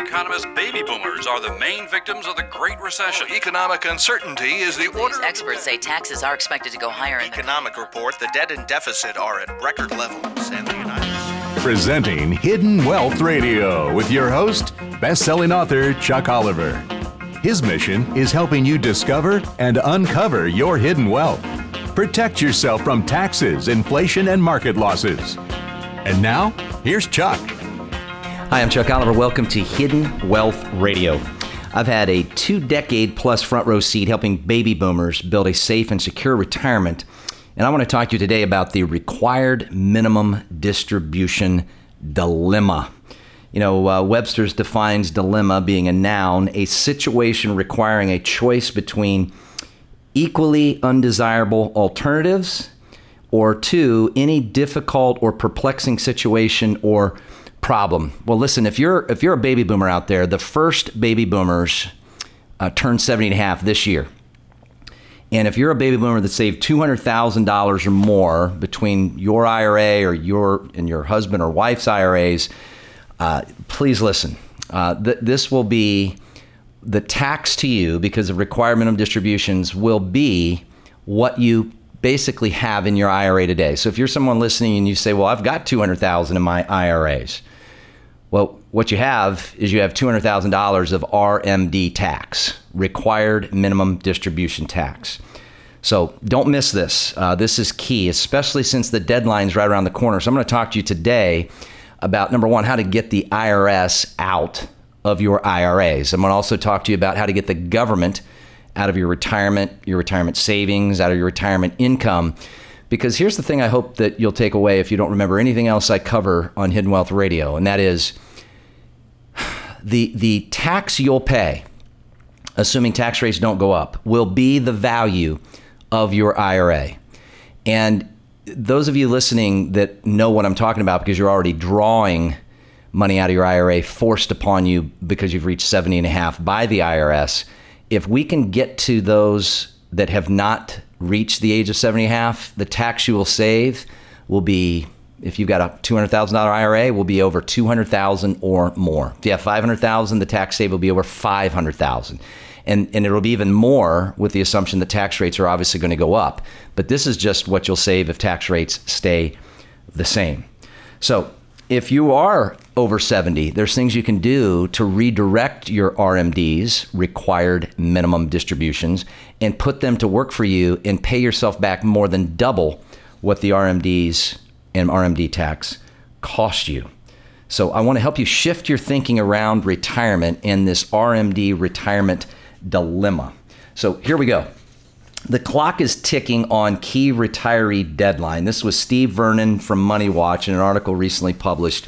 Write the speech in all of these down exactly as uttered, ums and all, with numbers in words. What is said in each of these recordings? economist baby boomers are the main victims of the Great Recession. Economic uncertainty is the order. These experts say taxes are expected to go higher. In economic the report, the debt and deficit are at record levels in the United States. Presenting Hidden Wealth Radio with your host, best-selling author Chuck Oliver. His mission is helping you discover and uncover your hidden wealth. Protect yourself from taxes, inflation, and market losses. And now, here's Chuck. Hi, I'm Chuck Oliver. Welcome to Hidden Wealth Radio. I've had a two-decade-plus front row seat helping baby boomers build a safe and secure retirement. And I want to talk to you today about the required minimum distribution dilemma. You know, uh, Webster's defines dilemma being a noun, a situation requiring a choice between equally undesirable alternatives or two, any difficult or perplexing situation or problem. Well, listen, if you're if you're a baby boomer out there, the first baby boomers uh, turn seventy and a half this year. And if you're a baby boomer that saved two hundred thousand dollars or more between your I R A or your and your husband or wife's I R As, Uh, please listen. Uh, th- this will be the tax to you, because the requirement of distributions will be what you basically have in your I R A today. So if you're someone listening and you say, well, I've got two hundred thousand in my I R As. Well, what you have is you have two hundred thousand dollars of R M D tax, required minimum distribution tax. So don't miss this. Uh, this is key, especially since the deadline's right around the corner. So I'm going to talk to you today about, number one, how to get the I R S out of your I R As. I'm going to also talk to you about how to get the government out of your retirement, your retirement savings, out of your retirement income. Because here's the thing I hope that you'll take away if you don't remember anything else I cover on Hidden Wealth Radio, and that is the, the tax you'll pay, assuming tax rates don't go up, will be the value of your I R A. And those of you listening that know what I'm talking about, because you're already drawing money out of your I R A forced upon you because you've reached seventy and a half by the I R S. If we can get to those that have not reached the age of seventy and a half, the tax you will save will be, if you've got a two hundred thousand dollars I R A, will be over two hundred thousand dollars or more. If you have five hundred thousand dollars, the tax save will be over five hundred thousand dollars. And and it'll be even more with the assumption that tax rates are obviously going to go up. But this is just what you'll save if tax rates stay the same. So if you are over seventy, there's things you can do to redirect your R M Ds, required minimum distributions, and put them to work for you and pay yourself back more than double what the R M Ds and R M D tax cost you. So I want to help you shift your thinking around retirement and this R M D retirement dilemma. So here we go. The clock is ticking on key retiree deadline. This was Steve Vernon from Money Watch in an article recently published.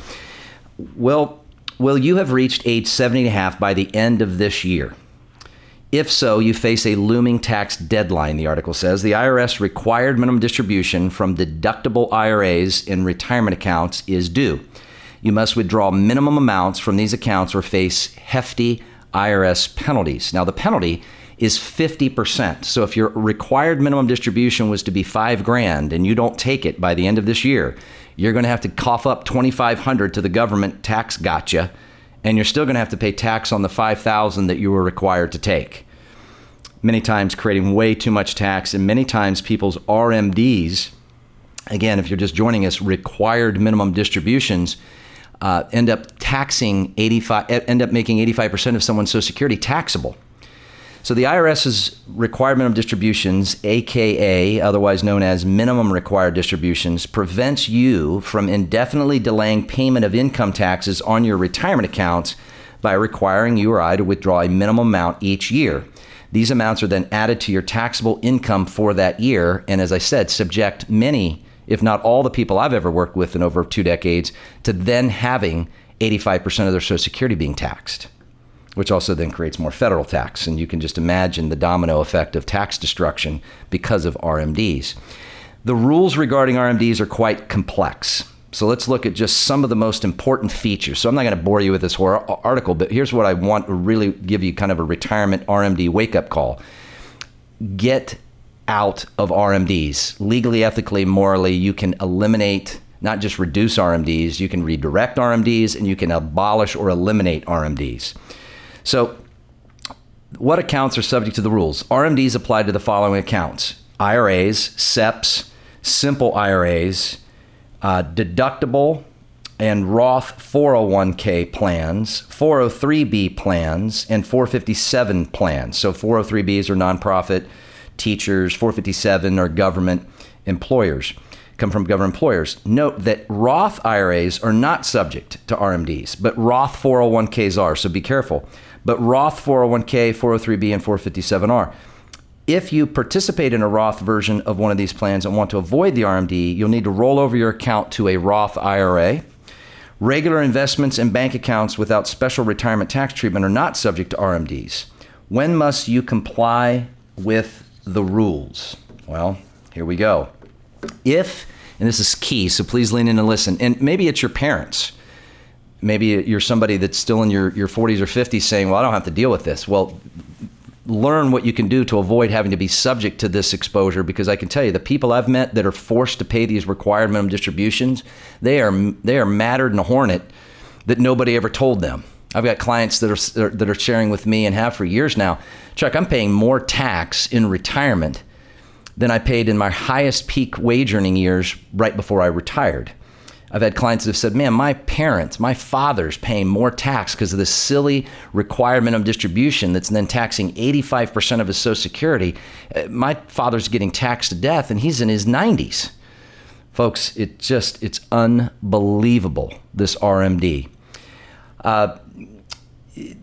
Well, will you have reached age seventy and a half by the end of this year? If so, you face a looming tax deadline, the article says. The I R S required minimum distribution from deductible I R As and retirement accounts is due. You must withdraw minimum amounts from these accounts or face hefty I R S penalties. Now, the penalty is fifty percent. So if your required minimum distribution was to be five grand and you don't take it by the end of this year, you're going to have to cough up twenty-five hundred to the government tax gotcha, and you're still going to have to pay tax on the five thousand that you were required to take. Many times creating way too much tax, and many times people's R M Ds, again, if you're just joining us, required minimum distributions, Uh, end up taxing eighty-five, end up making eighty-five percent of someone's Social Security taxable. So the IRS's required minimum distributions, A K A, otherwise known as minimum required distributions, prevents you from indefinitely delaying payment of income taxes on your retirement accounts by requiring you or I to withdraw a minimum amount each year. These amounts are then added to your taxable income for that year, and as I said, subject many, if not all the people I've ever worked with in over two decades, to then having eighty-five percent of their Social Security being taxed, which also then creates more federal tax. And you can just imagine the domino effect of tax destruction because of R M Ds. The rules regarding R M Ds are quite complex. So let's look at just some of the most important features. So I'm not going to bore you with this whole article, but here's what I want to really give you, kind of a retirement R M D wake-up call. Get out of R M Ds. Legally, ethically, morally, you can eliminate not just reduce R M Ds, you can redirect R M Ds, and you can abolish or eliminate R M Ds. So what accounts are subject to the rules? R M Ds apply to the following accounts: I R As, S E Ps, simple I R As, uh, deductible and Roth four oh one k plans, four oh three b plans, and four fifty-seven plans. So four oh three b's are nonprofit teachers, four fifty-seven are government employers, come from government employers. Note that Roth I R As are not subject to R M Ds, but Roth four oh one k's are, so be careful. But Roth four oh one k, four oh three b, and four fifty-seven are. If you participate in a Roth version of one of these plans and want to avoid the R M D, you'll need to roll over your account to a Roth I R A. Regular investments and bank accounts without special retirement tax treatment are not subject to R M Ds. When must you comply with the rules? Well, here we go. If, and this is key, so please lean in and listen, and maybe it's your parents. Maybe you're somebody that's still in your, your forties or fifties saying, well, I don't have to deal with this. Well, learn what you can do to avoid having to be subject to this exposure, because I can tell you the people I've met that are forced to pay these required minimum distributions, they are they are madder than a hornet that nobody ever told them. I've got clients that are that are sharing with me and have for years now, Chuck, I'm paying more tax in retirement than I paid in my highest peak wage earning years right before I retired. I've had clients that have said, man, my parents, my father's paying more tax because of this silly requirement of distribution that's then taxing eighty-five percent of his Social Security. My father's getting taxed to death and he's in his nineties. Folks, it just, it's unbelievable, this R M D. Uh,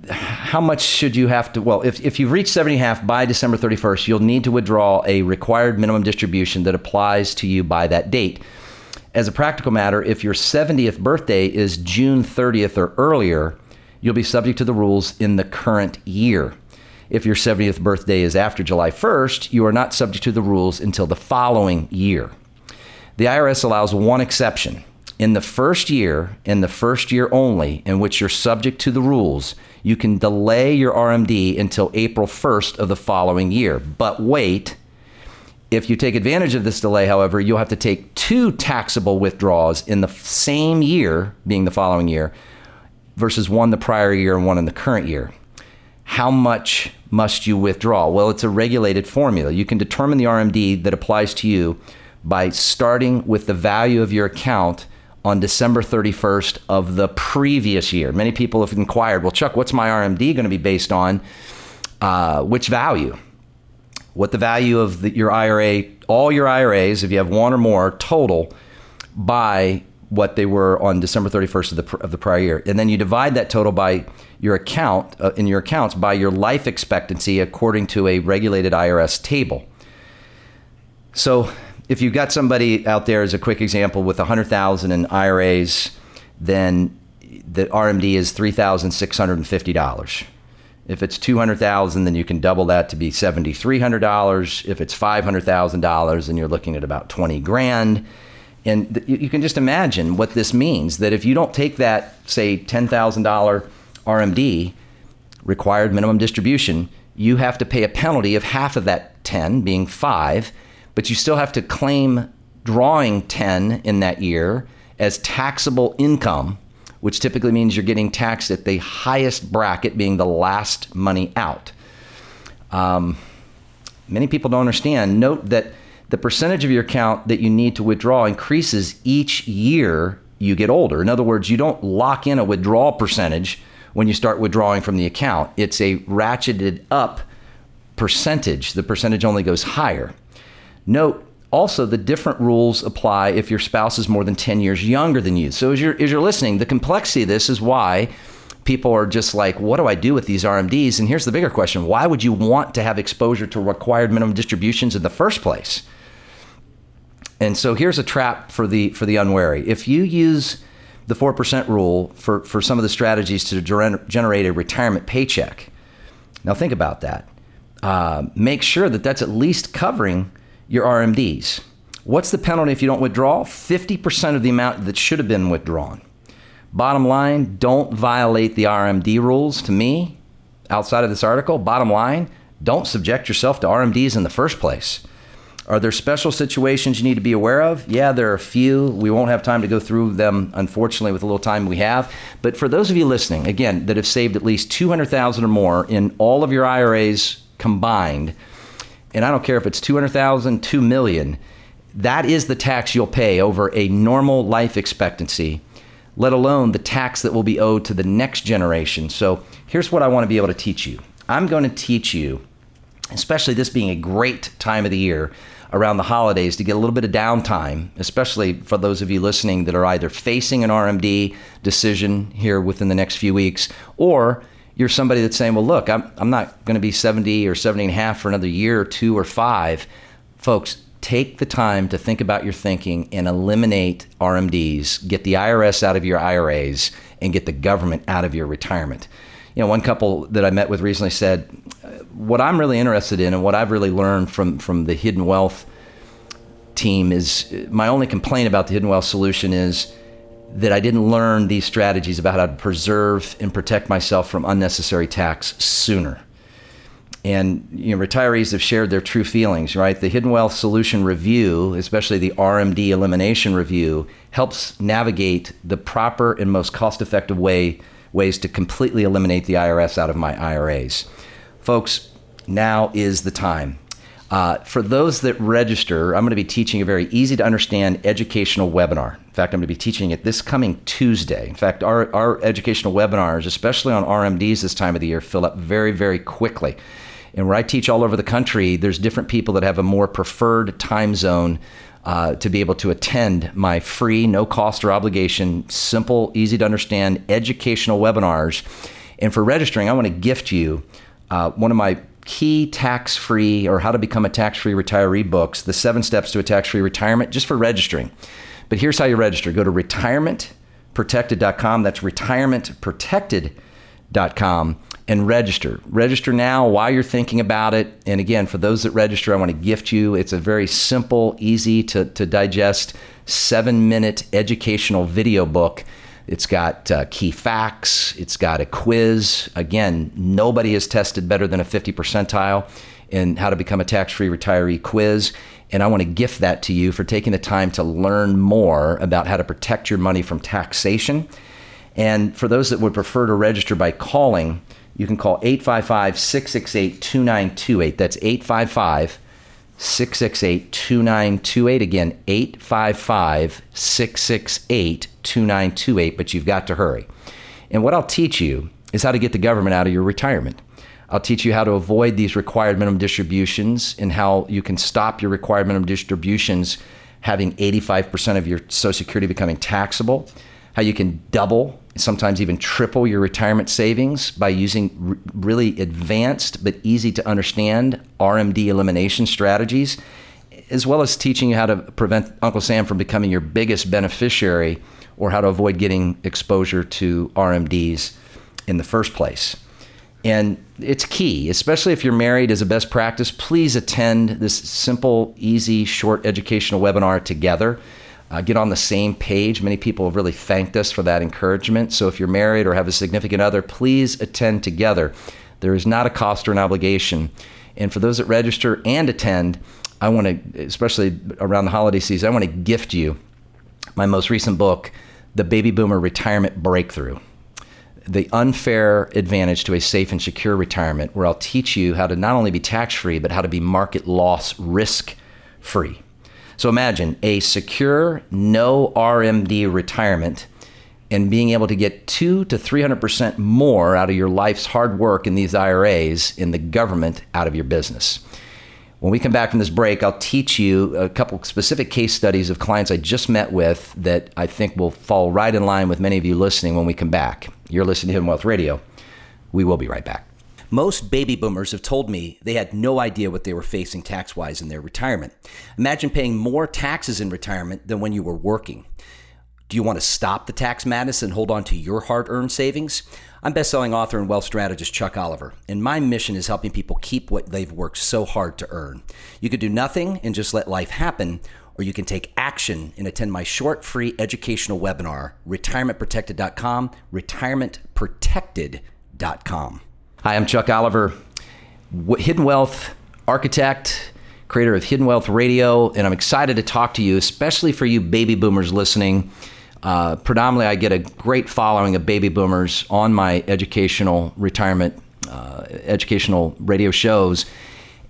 how much should you have to, well, if, if you've reached seventy and a half by December thirty-first, you'll need to withdraw a required minimum distribution that applies to you by that date. As a practical matter, if your seventieth birthday is June thirtieth or earlier, you'll be subject to the rules in the current year. If your seventieth birthday is after July first, you are not subject to the rules until the following year. The I R S allows one exception. In the first year, in the first year only, in which you're subject to the rules, you can delay your R M D until April first of the following year. But wait. If you take advantage of this delay, however, you'll have to take two taxable withdrawals in the same year, being the following year, versus one the prior year and one in the current year. How much must you withdraw? Well, it's a regulated formula. You can determine the R M D that applies to you by starting with the value of your account on December thirty-first of the previous year. Many people have inquired, well, Chuck, what's my R M D going to be based on? Uh, which value? What the value of the, your I R A, all your I R As, if you have one or more, total by what they were on December thirty-first of the, of the prior year. And then you divide that total by your account, uh, in your accounts, by your life expectancy according to a regulated I R S table. So if you've got somebody out there, as a quick example, with one hundred thousand dollars in I R As, then the R M D is three thousand six hundred fifty dollars. If it's two hundred thousand dollars, then you can double that to be seven thousand three hundred dollars. If it's five hundred thousand dollars, then you're looking at about twenty grand. And th- you can just imagine what this means, that if you don't take that, say, ten thousand dollars R M D, required minimum distribution, you have to pay a penalty of half of that ten, being five, but you still have to claim drawing ten in that year as taxable income, which typically means you're getting taxed at the highest bracket, being the last money out. Um, many people don't understand. Note that the percentage of your account that you need to withdraw increases each year you get older. In other words, you don't lock in a withdrawal percentage when you start withdrawing from the account. It's a ratcheted up percentage. The percentage only goes higher. Note also, the different rules apply if your spouse is more than ten years younger than you. So as you're, as you're listening, the complexity of this is why people are just like, what do I do with these R M Ds? And here's the bigger question. Why would you want to have exposure to required minimum distributions in the first place? And so here's a trap for the for the unwary. If you use the four percent rule for, for some of the strategies to gener- generate a retirement paycheck, now think about that. Uh, make sure that that's at least covering your R M Ds. What's the penalty if you don't withdraw? fifty percent of the amount that should have been withdrawn. Bottom line, don't violate the R M D rules. To me, outside of this article, bottom line, don't subject yourself to R M Ds in the first place. Are there special situations you need to be aware of? Yeah, there are a few. We won't have time to go through them, unfortunately, with the little time we have. But for those of you listening, again, that have saved at least two hundred thousand dollars or more in all of your I R As combined, and I don't care if it's two hundred thousand dollars, two million dollars, that is the tax you'll pay over a normal life expectancy, let alone the tax that will be owed to the next generation. So here's what I want to be able to teach you. I'm going to teach you, especially this being a great time of the year around the holidays to get a little bit of downtime, especially for those of you listening that are either facing an R M D decision here within the next few weeks, or you're somebody that's saying, well, look, I'm, I'm not going to be seventy or seventy and a half for another year or two or five. Folks, take the time to think about your thinking and eliminate R M Ds, get the I R S out of your I R As, and get the government out of your retirement. You know, one couple that I met with recently said, what I'm really interested in and what I've really learned from, from the Hidden Wealth team is, my only complaint about the Hidden Wealth solution is that I didn't learn these strategies about how to preserve and protect myself from unnecessary tax sooner. And you know, retirees have shared their true feelings, right? The Hidden Wealth Solution Review, especially the R M D Elimination Review, helps navigate the proper and most cost-effective way ways to completely eliminate the I R S out of my I R As. Folks, now is the time. Uh, for those that register, I'm going to be teaching a very easy-to-understand educational webinar. In fact, I'm going to be teaching it this coming Tuesday. In fact, our, our educational webinars, especially on R M Ds this time of the year, fill up very, very quickly. And where I teach all over the country, there's different people that have a more preferred time zone uh, to be able to attend my free, no cost or obligation, simple, easy to understand educational webinars. And for registering, I want to gift you uh, one of my key tax-free, or how to become a tax-free retiree books, the seven steps to a tax-free retirement, just for registering. But here's how you register. Go to retirement protected dot com. That's retirement protected dot com. And register. Register now while you're thinking about it. And again, for those that register, I want to gift you. It's a very simple, easy to, to digest seven-minute educational video book. It's got uh, key facts. It's got a quiz. Again, nobody is tested better than a fifty percentile in how to become a tax-free retiree quiz. And I want to gift that to you for taking the time to learn more about how to protect your money from taxation. And for those that would prefer to register by calling, you can call eight five five, six six eight, two nine two eight. That's eight five five, six six eight, two nine two eight. Again, eight five five, six six eight, two nine two eight, but you've got to hurry. And what I'll teach you is how to get the government out of your retirement. I'll teach you how to avoid these required minimum distributions and how you can stop your required minimum distributions having eighty-five percent of your Social Security becoming taxable, how you can double, sometimes even triple your retirement savings by using r- really advanced but easy to understand R M D elimination strategies, as well as teaching you how to prevent Uncle Sam from becoming your biggest beneficiary, or how to avoid getting exposure to R M Ds in the first place. And it's key, especially if you're married, as a best practice, please attend this simple, easy, short educational webinar together. Uh, get on the same page. Many people have really thanked us for that encouragement. So if you're married or have a significant other, please attend together. There is not a cost or an obligation. And for those that register and attend, I want to, especially around the holiday season, I want to gift you my most recent book, The Baby Boomer Retirement Breakthrough: The Unfair Advantage to a Safe and Secure Retirement, where I'll teach you how to not only be tax-free, but how to be market loss risk-free. So imagine a secure, no R M D retirement and being able to get two to three hundred percent more out of your life's hard work in these I R As and the government out of your business. When we come back from this break, I'll teach you a couple specific case studies of clients I just met with that I think will fall right in line with many of you listening when we come back. You're listening to Hidden Wealth Radio. We will be right back. Most baby boomers have told me they had no idea what they were facing tax-wise in their retirement. Imagine paying more taxes in retirement than when you were working. Do you want to stop the tax madness and hold on to your hard-earned savings? I'm best-selling author and wealth strategist Chuck Oliver, and my mission is helping people keep what they've worked so hard to earn. You could do nothing and just let life happen, or you can take action and attend my short, free educational webinar, retirement protected dot com, retirement protected dot com. Hi, I'm Chuck Oliver, Hidden Wealth architect, creator of Hidden Wealth Radio, and I'm excited to talk to you, especially for you baby boomers listening. Uh, predominantly, I get a great following of baby boomers on my educational retirement, uh, educational radio shows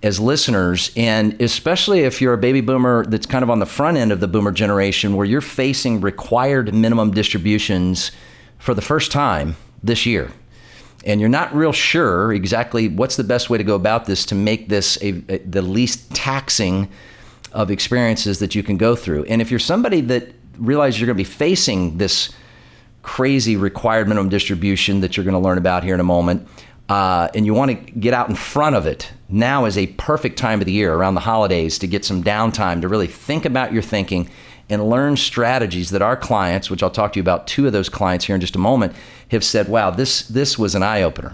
as listeners, and especially if you're a baby boomer that's kind of on the front end of the boomer generation where you're facing required minimum distributions for the first time this year. And you're not real sure exactly what's the best way to go about this to make this a, a, the least taxing of experiences that you can go through. And if you're somebody that realizes you're going to be facing this crazy required minimum distribution that you're going to learn about here in a moment, Uh, and you want to get out in front of it, now is a perfect time of the year around the holidays to get some downtime to really think about your thinking and learn strategies that our clients, which I'll talk to you about two of those clients here in just a moment, have said, wow, this this was an eye-opener.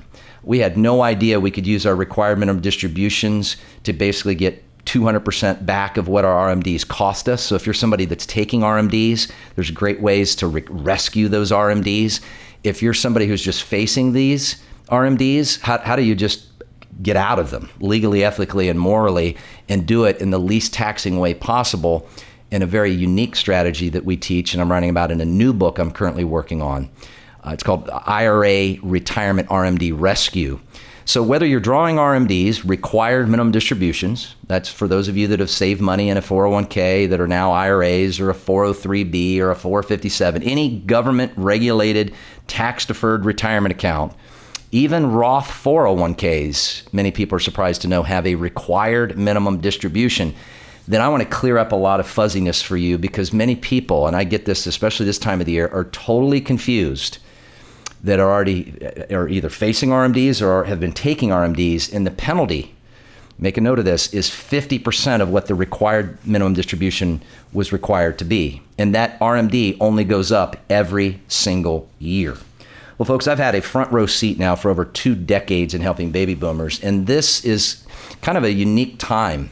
We had no idea we could use our required minimum distributions to basically get two hundred percent back of what our R M Ds cost us. So if you're somebody that's taking R M Ds, there's great ways to re- rescue those R M Ds. If you're somebody who's just facing these R M Ds, how, how do you just get out of them legally, ethically, and morally, and do it in the least taxing way possible in a very unique strategy that we teach, and I'm writing about in a new book I'm currently working on. Uh, it's called I R A Retirement R M D Rescue. So whether you're drawing R M Ds, required minimum distributions, that's for those of you that have saved money in a four oh one k that are now I R As or a four oh three b or a four fifty-seven, any government regulated tax deferred retirement account, even Roth four oh one k's, many people are surprised to know, have a required minimum distribution. Then I want to clear up a lot of fuzziness for you, because many people, and I get this especially this time of the year, are totally confused that are already are either facing R M Ds or have been taking R M Ds, and the penalty, make a note of this, is fifty percent of what the required minimum distribution was required to be. And that R M D only goes up every single year. Well, folks, I've had a front row seat now for over two decades in helping baby boomers, and this is kind of a unique time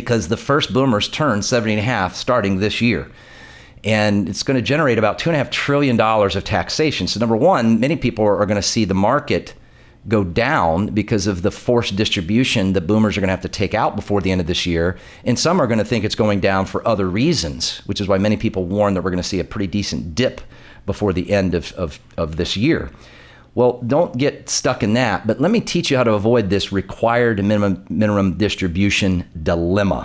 because the first boomers turn seventy and a half starting this year, and it's going to generate about two and a half trillion dollars of taxation. So number one, many people are going to see the market go down because of the forced distribution that boomers are going to have to take out before the end of this year, and some are going to think it's going down for other reasons, which is why many people warn that we're going to see a pretty decent dip before the end of, of, of this year. Well, don't get stuck in that, but let me teach you how to avoid this required minimum minimum distribution dilemma.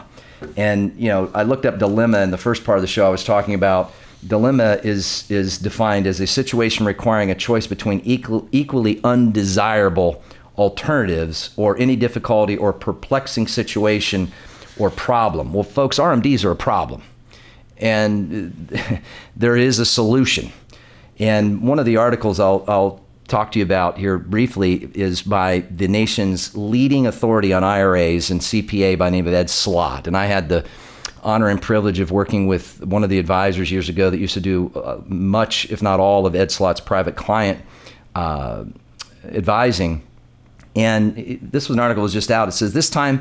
And, you know, I looked up dilemma in the first part of the show. I was talking about dilemma is is defined as a situation requiring a choice between equal, equally undesirable alternatives or any difficulty or perplexing situation or problem. Well, folks, R M Ds are a problem, and there is a solution. And one of the articles I'll, I'll talk to you about here briefly is by the nation's leading authority on I R As and C P A by the name of Ed Slott. And I had the honor and privilege of working with one of the advisors years ago that used to do uh, much, if not all, of Ed Slott's private client uh, advising. And it, this was an article that was just out. It says, this time,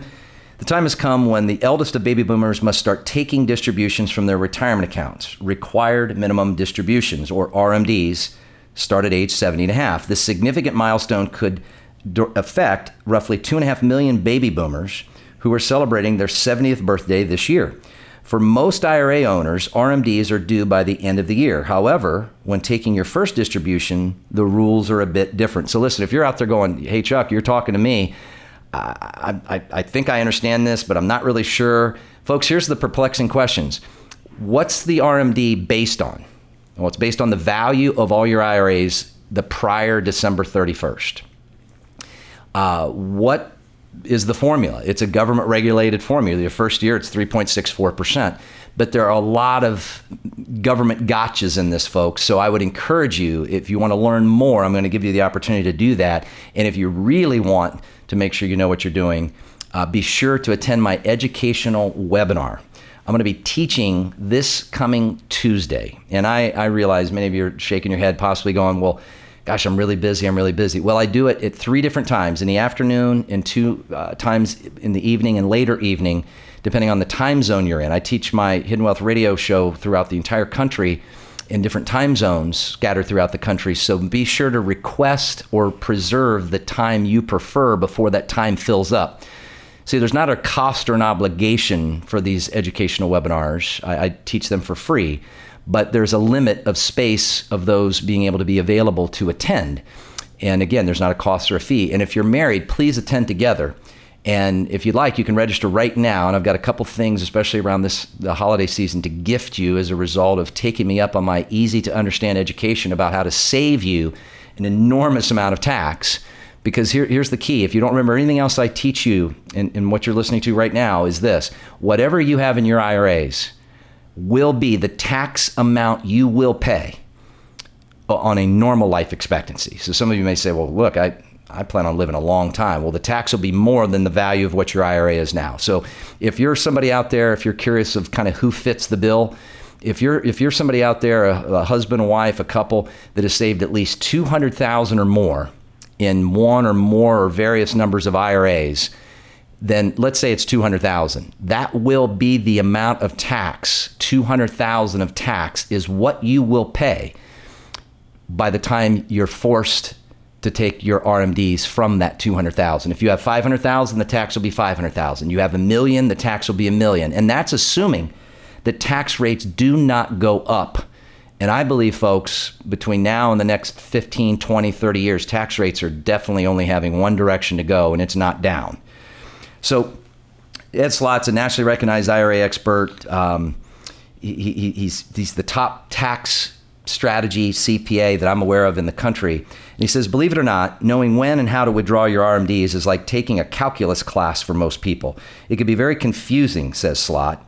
the time has come when the eldest of baby boomers must start taking distributions from their retirement accounts. Required minimum distributions, or R M Ds, start at age seventy and a half. This significant milestone could do- affect roughly two and a half million baby boomers who are celebrating their seventieth birthday this year. For most I R A owners, R M Ds are due by the end of the year. However, when taking your first distribution, the rules are a bit different. So listen, if you're out there going, hey, Chuck, you're talking to me, I, I, I think I understand this, but I'm not really sure. Folks, here's the perplexing questions. What's the R M D based on? Well, it's based on the value of all your I R As the prior December thirty-first. Uh, what is the formula? It's a government regulated formula. Your first year, it's three point six four percent. But there are a lot of government gotchas in this, folks. So I would encourage you, if you want to learn more, I'm going to give you the opportunity to do that. And if you really want to make sure you know what you're doing, uh, be sure to attend my educational webinar. I'm going to be teaching this coming Tuesday. And I, I realize many of you are shaking your head, possibly going, well, gosh, I'm really busy, I'm really busy. Well, I do it at three different times, in the afternoon and two uh, times in the evening and later evening, depending on the time zone you're in. I teach my Hidden Wealth Radio show throughout the entire country in different time zones scattered throughout the country. So be sure to request or preserve the time you prefer before that time fills up. See, there's not a cost or an obligation for these educational webinars. I, I teach them for free, but there's a limit of space of those being able to be available to attend. And again, there's not a cost or a fee. And if you're married, please attend together. And if you'd like, you can register right now. And I've got a couple things, especially around this the holiday season, to gift you as a result of taking me up on my easy to understand education about how to save you an enormous amount of tax. Because here, here's the key. If you don't remember anything else I teach you and, and what you're listening to right now is this: whatever you have in your I R As will be the tax amount you will pay on a normal life expectancy. So some of you may say, well, look, I, I plan on living a long time. Well, the tax will be more than the value of what your I R A is now. So if you're somebody out there, if you're curious of kind of who fits the bill, if you're if you're somebody out there, a, a husband, a wife, a couple that has saved at least two hundred thousand dollars or more in one or more or various numbers of I R As, then let's say it's two hundred thousand dollars. That will be the amount of tax. two hundred thousand dollars of tax is what you will pay by the time you're forced to take your R M Ds from that two hundred thousand dollars. If you have five hundred thousand dollars, the tax will be five hundred thousand dollars. You have a million, the tax will be a million. And that's assuming that tax rates do not go up. And I believe, folks, between now and the next fifteen, twenty, thirty years, tax rates are definitely only having one direction to go, and it's not down. So Ed Slott's a nationally recognized I R A expert. Um, he, he, he's, he's the top tax strategy C P A that I'm aware of in the country. And he says, believe it or not, knowing when and how to withdraw your R M Ds is like taking a calculus class for most people. It could be very confusing, says Slott.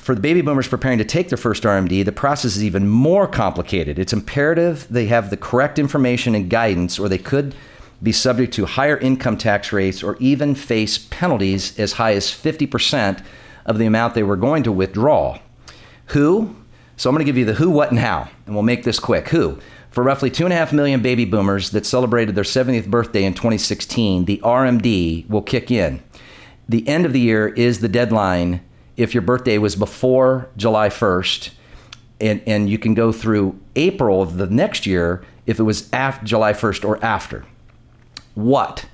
For the baby boomers preparing to take their first R M D, the process is even more complicated. It's imperative they have the correct information and guidance, or they could be subject to higher income tax rates or even face penalties as high as fifty percent of the amount they were going to withdraw. Who? So I'm going to give you the who, what, and how, and we'll make this quick. Who? For roughly two and a half million baby boomers that celebrated their seventieth birthday in twenty sixteen, the R M D will kick in. The end of the year is the deadline if your birthday was before July first, and, and you can go through April of the next year if it was after July first or after. What?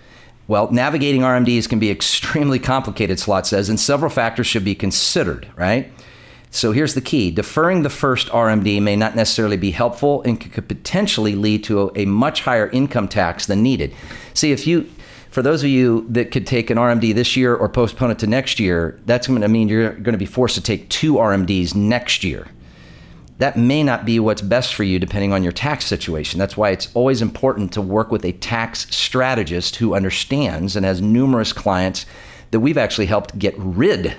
Well, navigating R M Ds can be extremely complicated, Slott says, and several factors should be considered, right? So here's the key. Deferring the first R M D may not necessarily be helpful and could potentially lead to a, a much higher income tax than needed. See, if you, for those of you that could take an R M D this year or postpone it to next year, that's going to mean you're going to be forced to take two R M Ds next year. That may not be what's best for you depending on your tax situation. That's why it's always important to work with a tax strategist who understands and has numerous clients that we've actually helped get rid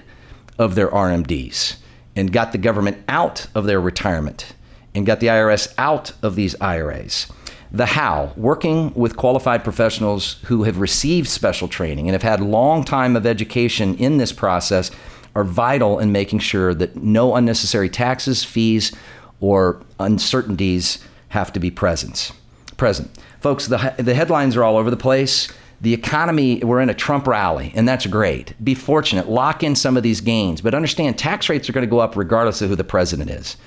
of their R M Ds. And got the government out of their retirement and got the I R S out of these I R As. The how, working with qualified professionals who have received special training and have had long time of education in this process are vital in making sure that no unnecessary taxes, fees, or uncertainties have to be present. Present. Folks, the, the headlines are all over the place. The economy, we're in a Trump rally, and that's great. Be fortunate, lock in some of these gains, but understand tax rates are going to go up regardless of who the president is.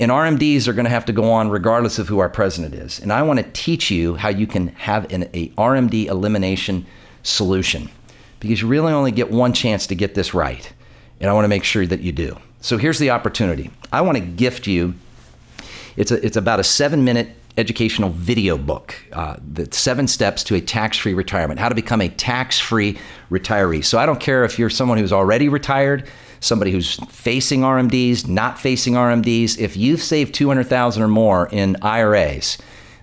And R M Ds are going to have to go on regardless of who our president is. And I want to teach you how you can have an a R M D elimination solution, because you really only get one chance to get this right. And I want to make sure that you do. So here's the opportunity. I want to gift you, it's a, it's about a seven minute educational video book, uh, the seven steps to a tax-free retirement, how to become a tax-free retiree. So I don't care if you're someone who's already retired, somebody who's facing R M Ds, not facing R M Ds, if you've saved two hundred thousand dollars or more in I R As,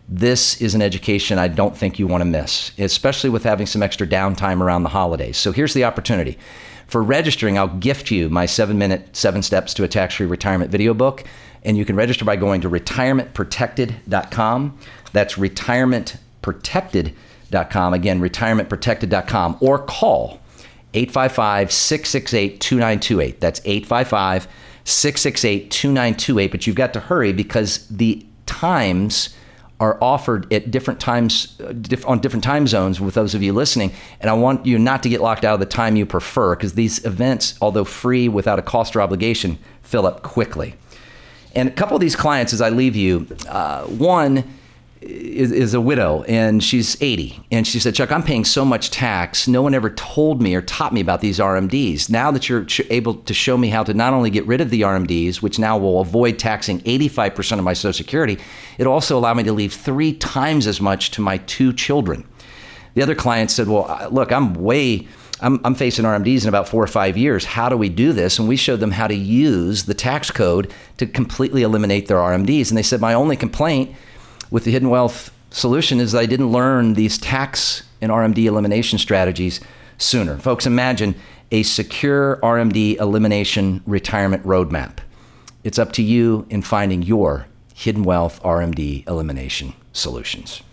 this is an education I don't think you want to miss, especially with having some extra downtime around the holidays. So here's the opportunity. For registering, I'll gift you my seven minute, seven steps to a tax-free retirement video book. And you can register by going to retirement protected dot com. That's retirement protected dot com. Again, retirement protected dot com, or call eight five five, six six eight, two nine two eight. That's eight five five, six six eight, two nine two eight. But you've got to hurry because the times are offered at different times, on different time zones with those of you listening. And I want you not to get locked out of the time you prefer, because these events, although free without a cost or obligation, fill up quickly. And a couple of these clients, as I leave you, uh, one, is, is a widow, and she's eighty. And she said, Chuck, I'm paying so much tax. No one ever told me or taught me about these R M Ds. Now that you're able to show me how to not only get rid of the R M Ds, which now will avoid taxing eighty-five percent of my Social Security, it also allowed me to leave three times as much to my two children. The other client said, well, look, I'm way... I'm, I'm facing R M Ds in about four or five years. How do we do this? And we showed them how to use the tax code to completely eliminate their R M Ds. And they said, my only complaint with the Hidden Wealth solution is that I didn't learn these tax and R M D elimination strategies sooner. Folks, imagine a secure R M D elimination retirement roadmap. It's up to you in finding your Hidden Wealth R M D elimination solutions.